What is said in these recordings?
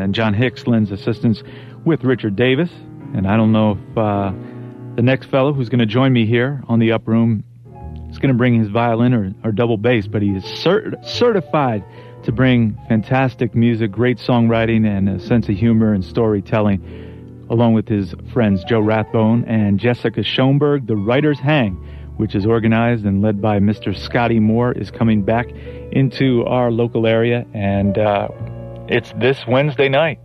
And John Hicks lends assistance with Richard Davis. And I don't know if the next fellow who's going to join me here on the Up Room is going to bring his violin or double bass, but he is certified to bring fantastic music, great songwriting, and a sense of humor and storytelling, along with his friends Joe Rathbone and Jessica Schoenberg. The Writer's Hang, which is organized and led by Mr. Scott E. Moore, is coming back into our local area, and it's this Wednesday night,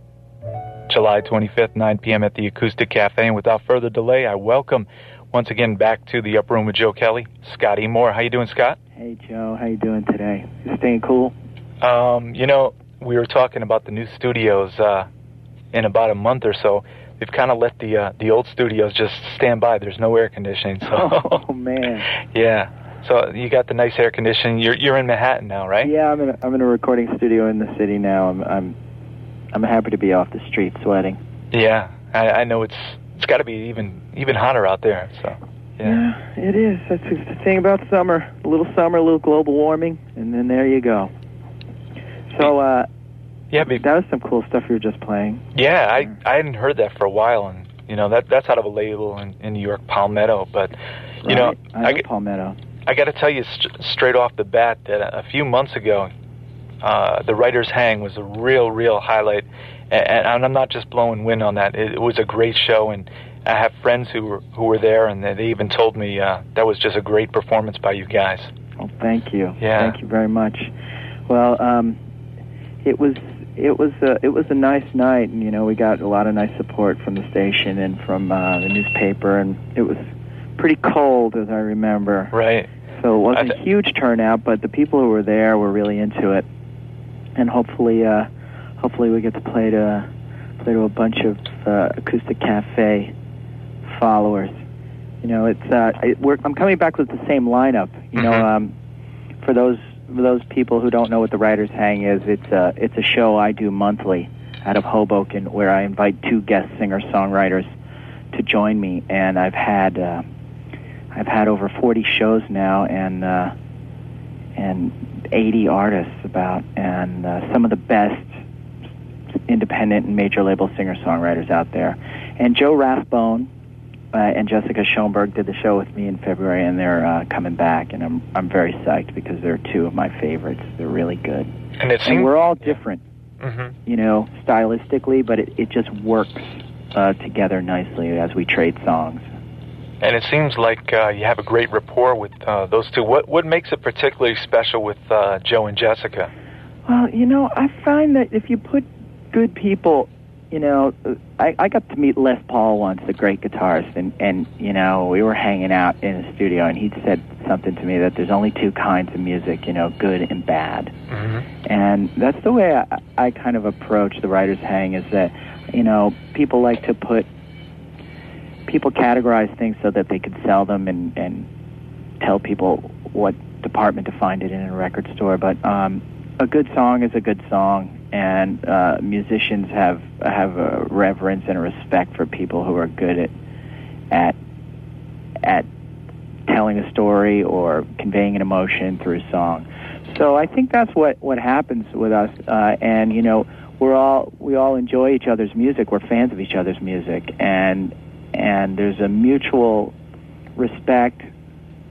July 25th, 9 p.m. at the Acoustic Cafe. And without further delay, I welcome once again back to the Up Room with Joe Kelly, Scott E. Moore. How you doing, Scott? Hey, Joe. How you doing today? You staying cool? You know, we were talking about the new studios in about a month or so. They've kind of let the old studios just stand by. There's no air conditioning. So. Oh man. Yeah. So you got the nice air conditioning. You're in Manhattan now, right? Yeah, I'm in a recording studio in the city now. I'm happy to be off the street sweating. Yeah, I know it's got to be even hotter out there. So yeah, it is. That's the thing about summer, a little global warming, and then there you go. So that was some cool stuff you were just playing. Yeah, I hadn't heard that for a while, and you know that's out of a label in New York, Palmetto. But you know, Palmetto. I got to tell you straight off the bat that a few months ago, the Writer's Hang was a real highlight, and I'm not just blowing wind on that. It was a great show, and I have friends who were there, and they even told me that was just a great performance by you guys. Oh, thank you. Yeah. Thank you very much. Well, it was a nice night, and you know we got a lot of nice support from the station and from the newspaper, and it was pretty cold as I remember. Right. So it wasn't a huge turnout, but the people who were there were really into it, and hopefully we get to play to a bunch of Acoustic Cafe followers. You know, it's I'm coming back with the same lineup. You know, for those people who don't know what the Writer's Hang is, it's a show I do monthly out of Hoboken where I invite two guest singer-songwriters to join me, and I've had over 40 shows now, and 80 artists about, and some of the best independent and major label singer-songwriters out there. And Joe Rathbone and Jessica Schoenberg did the show with me in February, and they're coming back, and I'm very psyched because they're two of my favorites. They're really good, and we're all different, you know, stylistically, but it just works together nicely as we trade songs. And it seems like you have a great rapport with those two. What makes it particularly special with Joe and Jessica? Well, you know, I find that if you put good people, you know, I got to meet Les Paul once, the great guitarist, and you know, we were hanging out in a studio, and he said something to me that there's only two kinds of music, you know, good and bad. Mm-hmm. And that's the way I kind of approach the Writer's Hang, is that, you know, people like to people categorize things so that they could sell them and tell people what department to find it in a record store. But a good song is a good song, and musicians have a reverence and a respect for people who are good at telling a story or conveying an emotion through song. So I think that's what happens with us, and you know, we all enjoy each other's music. We're fans of each other's music, and there's a mutual respect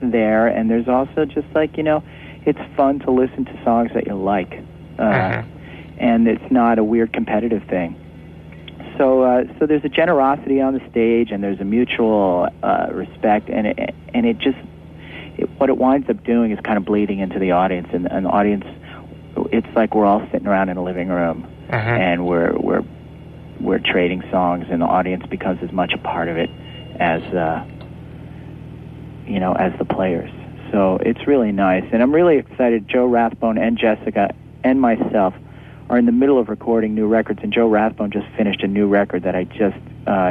there, and there's also just like, you know, it's fun to listen to songs that you like, and it's not a weird competitive thing. So there's a generosity on the stage, and there's a mutual respect, and it what it winds up doing is kind of bleeding into the audience, and the audience, it's like we're all sitting around in a living room. And we're trading songs, and the audience becomes as much a part of it as you know, as the players. So it's really nice, and I'm really excited. Joe Rathbone and Jessica and myself are in the middle of recording new records, and Joe Rathbone just finished a new record that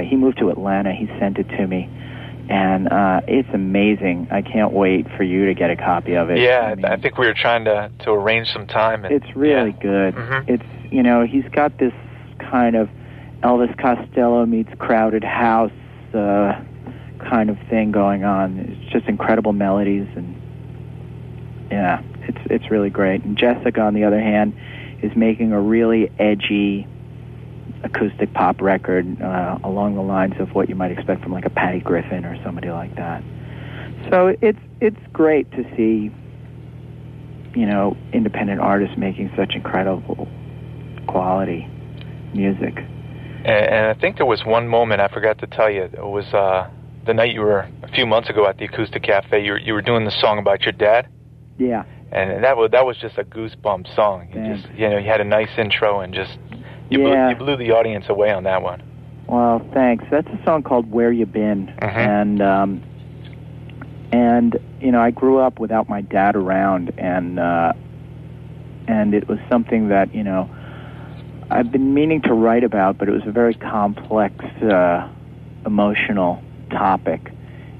he moved to Atlanta. He sent it to me, and it's amazing. I can't wait for you to get a copy of it. Yeah, I think we were trying to arrange some time. And, it's really good. Mm-hmm. It's, you know, he's got this kind of Elvis Costello meets Crowded House kind of thing going on. It's just incredible melodies, and yeah, it's really great. And Jessica, on the other hand, is making a really edgy acoustic pop record along the lines of what you might expect from like a Patty Griffin or somebody like that. So it's great to see, you know, independent artists making such incredible quality music. And I think there was one moment I forgot to tell you. It was the night you were a few months ago at the Acoustic Cafe. You were doing the song about your dad. Yeah. And that was just a goosebump song. You had a nice intro and just you blew the audience away on that one. Well, thanks. That's a song called Where You Been, and you know, I grew up without my dad around, and it was something that, you know, I've been meaning to write about, but it was a very complex emotional topic,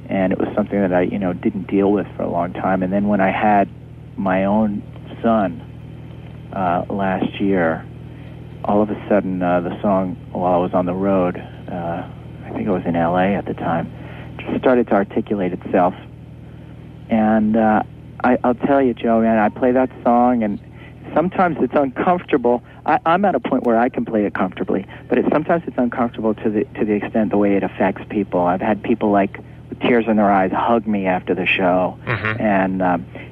and it was something that I, you know, didn't deal with for a long time. And then when I had my own son last year, all of a sudden the song, while I was on the road, I think I was in LA at the time, just started to articulate itself. And I'll tell you, Joe, man, I play that song, and sometimes it's uncomfortable. I'm at a point where I can play it comfortably, but sometimes it's uncomfortable to the extent the way it affects people. I've had people like with tears in their eyes hug me after the show, and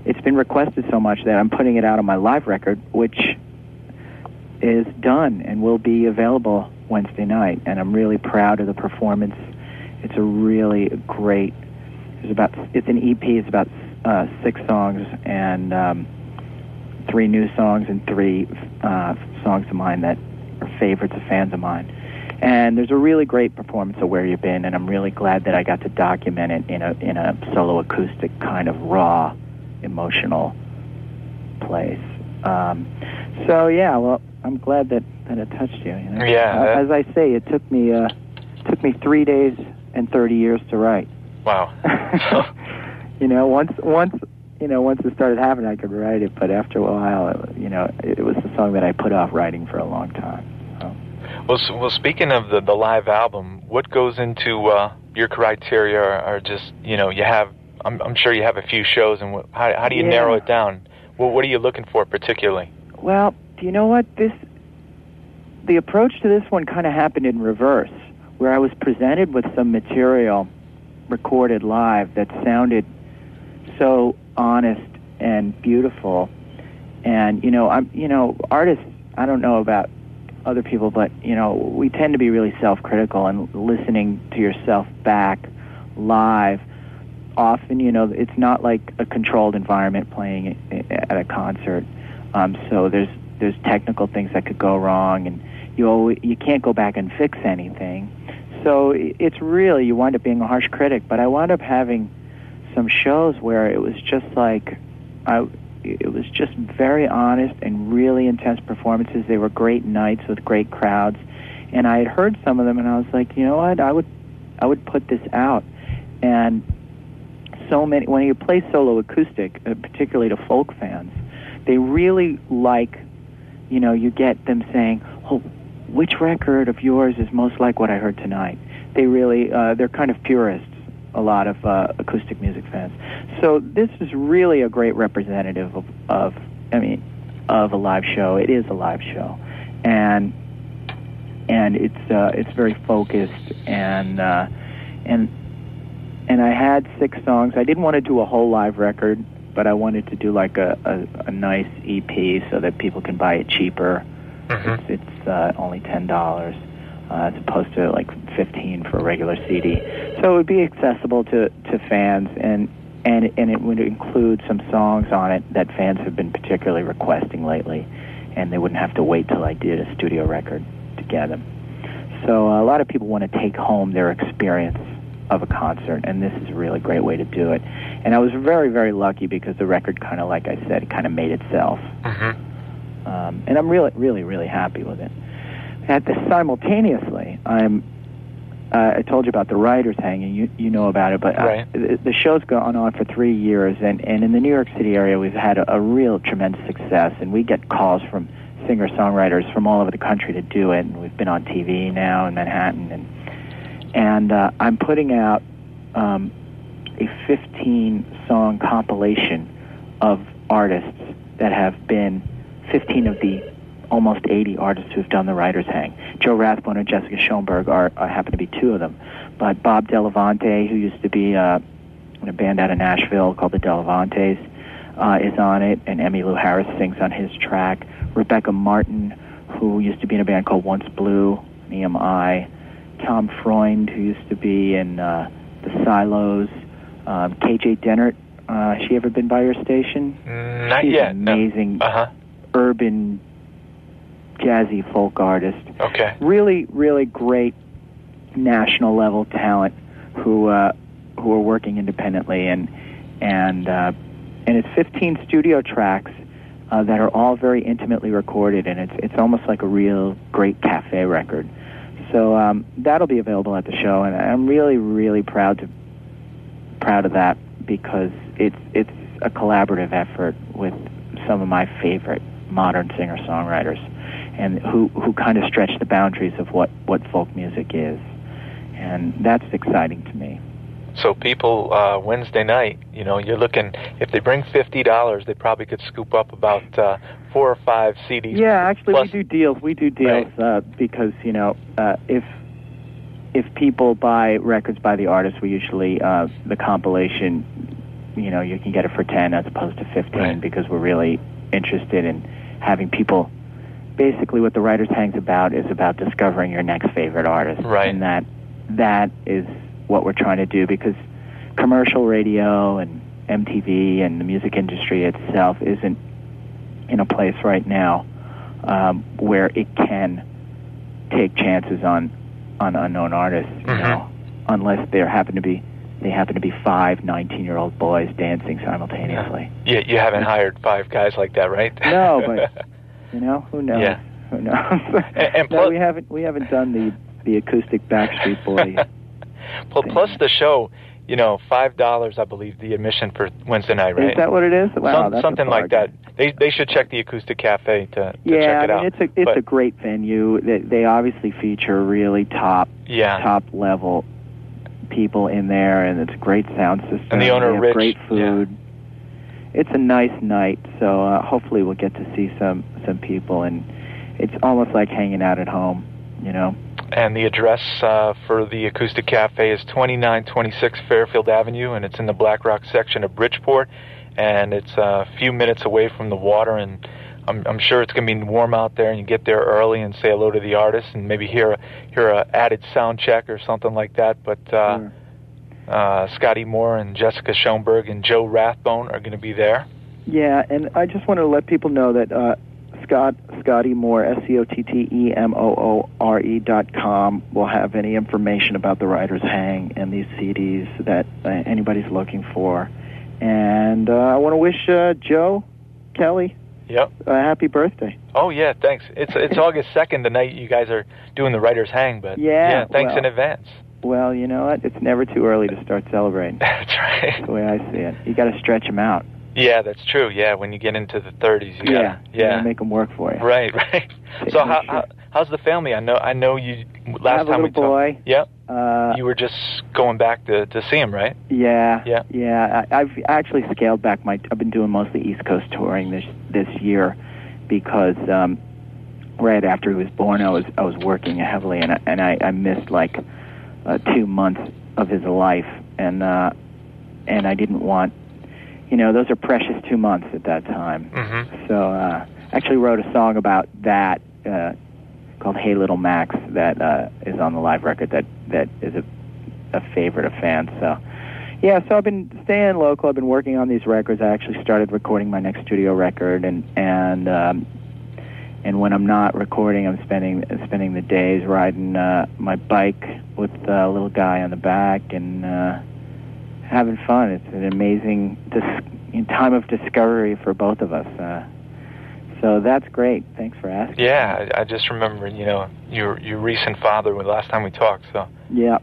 it's been requested so much that I'm putting it out on my live record, which is done and will be available Wednesday night. And I'm really proud of the performance. It's a really great. It's an EP. It's about 6 songs and 3 new songs and 3 songs of mine that are favorites of fans of mine. And there's a really great performance of Where You Been, and I'm really glad that I got to document it in a solo acoustic kind of raw, emotional place. So yeah, well, I'm glad that it touched you. You know? Yeah. As I say, it took me 3 days and 30 years to write. Wow. You know, once it started happening, I could write it, but after a while, it was the song that I put off writing for a long time. So. Well, speaking of the live album, what goes into your criteria, or just, you know, you have? I'm sure you have a few shows, and how do you narrow it down? Well, what are you looking for particularly? Well, do you know what the approach to this one kind of happened in reverse, where I was presented with some material recorded live that sounded so honest and beautiful. And, you know, artists, I don't know about other people, but, you know, we tend to be really self-critical, and listening to yourself back live, often, you know, it's not like a controlled environment playing at a concert. So there's technical things that could go wrong, and you can't go back and fix anything. So it's really, you wind up being a harsh critic. But I wound up having some shows where it was just like, it was just very honest and really intense performances. They were great nights with great crowds, and I had heard some of them, and I was like, you know what, I would put this out. And so many, when you play solo acoustic, particularly to folk fans, they really like, you know, you get them saying, oh, which record of yours is most like what I heard tonight? They really, they're kind of purists, a lot of acoustic music fans. So this is really a great representative of a live show. It is a live show, and it's very focused, and I had 6 songs. I didn't want to do a whole live record, but I wanted to do like a nice EP so that people can buy it cheaper. It's only $10 as opposed to like $15 for a regular CD. So it would be accessible to fans, and it would include some songs on it that fans have been particularly requesting lately, and they wouldn't have to wait till I did a studio record to get them. So a lot of people want to take home their experience of a concert, and this is a really great way to do it. And I was very, very lucky because the record kind of, like I said, it kind of made itself. And I'm really, really, really happy with it. Simultaneously, I told you about the Writer's Hang, and you know about it, but right. The show's gone on for 3 years, and in the New York City area, we've had a real tremendous success, and we get calls from singer-songwriters from all over the country to do it, and we've been on TV now in Manhattan, and I'm putting out a 15-song compilation of artists that have been 15 of the almost 80 artists who've done the Writer's Hang. Joe Rathbone and Jessica Schoenberg are happen to be two of them. But Bob Delavante, who used to be in a band out of Nashville called the Delavantes, is on it, and Emmy Lou Harris sings on his track. Rebecca Martin, who used to be in a band called Once Blue, EMI. Tom Freund, who used to be in the Silos. KJ Dennert, has she ever been by your station? Not She's yet. Amazing, no. Urban, jazzy folk artist. Okay. Really, really great national level talent who are working independently, and it's 15 studio tracks that are all very intimately recorded, and it's almost like a real great cafe record. So that'll be available at the show, and I'm really, really proud of that, because it's a collaborative effort with some of my favorite modern singer-songwriters, and who kind of stretch the boundaries of what folk music is, and that's exciting to me. So people, Wednesday night, you're looking, if they bring $50, they probably could scoop up about 4 or 5 CDs. Yeah, actually, plus, we do deals, right? Because, if people buy records by the artist, we usually, the compilation, you can get it for 10 as opposed to 15, right? Because we're really interested in having people, basically what The Writer's Hang's about is about discovering your next favorite artist. Right. And that is what we're trying to do, because commercial radio and MTV and the music industry itself isn't in a place right now where it can take chances on unknown artists, unless they happen to be 5 19-year-old boys dancing simultaneously. Yeah, you haven't hired 5 guys like that, right? No, but who knows? Yeah. Who knows? And plus, no, we haven't done the acoustic Backstreet Boy. Plus the show, $5, I believe, the admission for Wednesday night, right? Is that what it is? Wow, something like that. They should check the Acoustic Cafe to check it out. It's a great venue. They obviously feature really top level people in there, and it's a great sound system. And the owner, Rich, great food. Yeah. It's a nice night, so hopefully we'll get to see some people, and it's almost like hanging out at home, And the address for the Acoustic Cafe is 2926 Fairfield Avenue, and it's in the Black Rock section of Bridgeport, and it's a few minutes away from the water, and I'm sure it's going to be warm out there, and you get there early and say hello to the artist and maybe hear a added sound check or something like that, but Scott E. Moore and Jessica Schoenberg and Joe Rathbone are going to be there. Yeah, and I just want to let people know that Scott E. Moore, SCOTTEMOORE.com, will have any information about The Writer's Hang and these CDs that anybody's looking for. And I want to wish Joe, Kelly, a happy birthday. Oh, yeah, thanks. It's August 2nd, the night you guys are doing The Writer's Hang, but yeah thanks in advance. Well, you know what? It's never too early to start celebrating. That's right. That's the way I see it. You got to stretch them out. Yeah, that's true. Yeah, when you get into the 30s, you gotta make them work for you. Right. So how's the family? I know you last time we talked. Boy. Yep. You were just going back to see him, right? Yeah. I've actually scaled back I've been doing mostly East Coast touring this year, because right after he was born, I was working heavily, and I missed like 2 months of his life, and I didn't want. Those are precious 2 months at that time. Mm-hmm. So I actually wrote a song about that called Hey Little Max that is on the live record that is a favorite of fans. So, so I've been staying local. I've been working on these records. I actually started recording my next studio record, and when I'm not recording, I'm spending the days riding my bike with a little guy on the back, and having fun. It's an amazing time of discovery for both of us. So that's great. Thanks for asking. Yeah, I just remembered, your recent father was last time we talked. So yeah.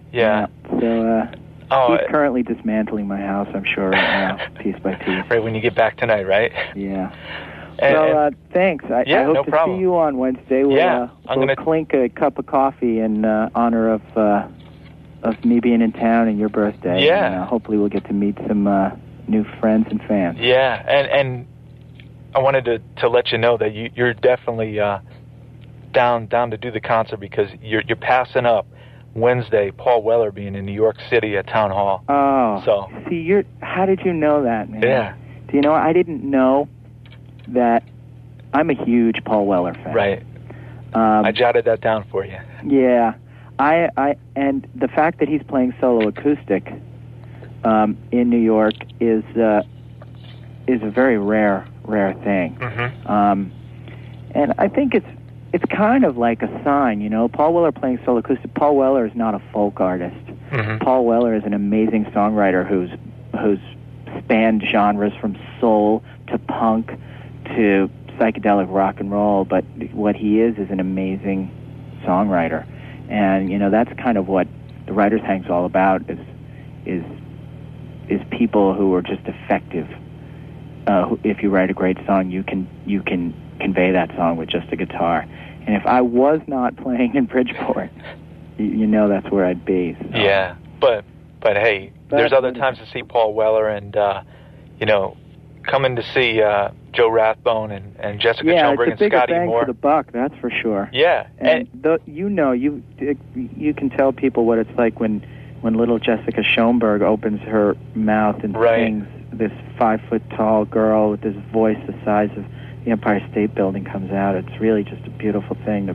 So he's currently dismantling my house, I'm sure, right now, piece by piece. Right when you get back tonight, right? Yeah. Well, thanks. I hope to see you on Wednesday. We'll clink a cup of coffee in honor of me being in town and your birthday. Yeah. And, hopefully we'll get to meet some new friends and fans. Yeah, and I wanted to let you know that you're definitely down to do the concert because you're passing up Wednesday, Paul Weller being in New York City at Town Hall. Oh, so see, how did you know that, man? Yeah. Do you know, I didn't know that. I'm a huge Paul Weller fan. Right. I jotted that down for you. Yeah. I and the fact that he's playing solo acoustic in New York is a very rare thing. Mm-hmm. And I think it's kind of like a sign, you know. Paul Weller playing solo acoustic. Paul Weller is not a folk artist. Mm-hmm. Paul Weller is an amazing songwriter who's spanned genres from soul to punk to psychedelic rock and roll. But what he is an amazing songwriter, and you know that's kind of what The Writer's Hang's all about is people who are just effective. If you write a great song, you can convey that song with just a guitar. And if I was not playing in Bridgeport, you know that's where I'd be. So. Yeah, but hey, there's other times to see Paul Weller, and you know, coming to see Joe Rathbone and Jessica Schoenberg and Scott E. Moore. Yeah, it's a bigger bang for the buck, that's for sure. Yeah, you can tell people what it's like when little Jessica Schoenberg opens her mouth and sings. This 5-foot-tall girl with this voice the size of the Empire State Building comes out. It's really just a beautiful thing to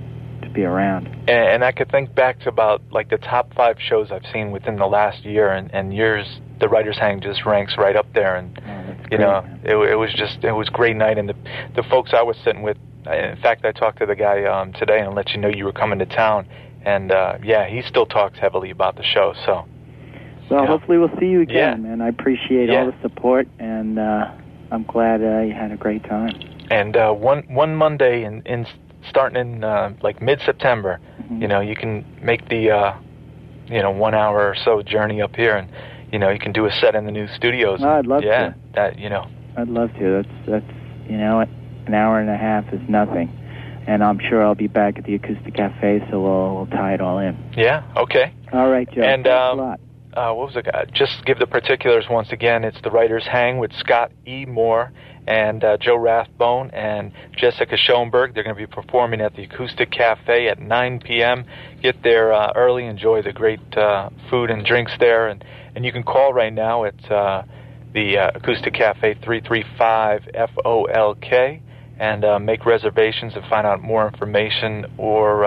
be around. And I could think back to about like the top 5 shows I've seen within the last year, and yours, The Writer's Hang, just ranks right up there. And it was just a great night. And the folks I was sitting with, in fact, I talked to the guy today and let you know you were coming to town. And he still talks heavily about the show. So hopefully we'll see you again, man. I appreciate all the support, and I'm glad you had a great time. And one Monday, starting in like mid-September, mm-hmm. you know, you can make the 1 hour or so journey up here, and you know, you can do a set in the new studios. Oh, I'd love to. That I'd love to. That's an hour and a half is nothing, and I'm sure I'll be back at the Acoustic Cafe, so we'll tie it all in. Yeah. Okay. All right, Joe. And thanks a lot. What was it? Just give the particulars once again. It's The Writer's Hang with Scott E. Moore and Joe Rathbone and Jessica Schoenberg. They're going to be performing at the Acoustic Cafe at 9 p.m. Get there early, enjoy the great food and drinks there. And you can call right now at the Acoustic Cafe 335-FOLK and make reservations and find out more information, or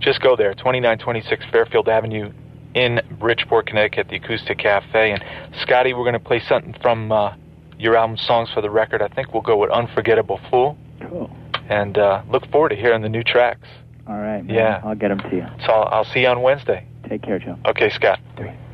just go there, 2926 Fairfield Avenue, in Bridgeport, Connecticut, the Acoustic Cafe. And Scotty, we're going to play something from your album Songs for the Record. I think we'll go with Unforgettable Fool. Cool. And look forward to hearing the new tracks. All right, man. Yeah. I'll get them to you. So I'll see you on Wednesday. Take care, Joe. Okay, Scott. All right.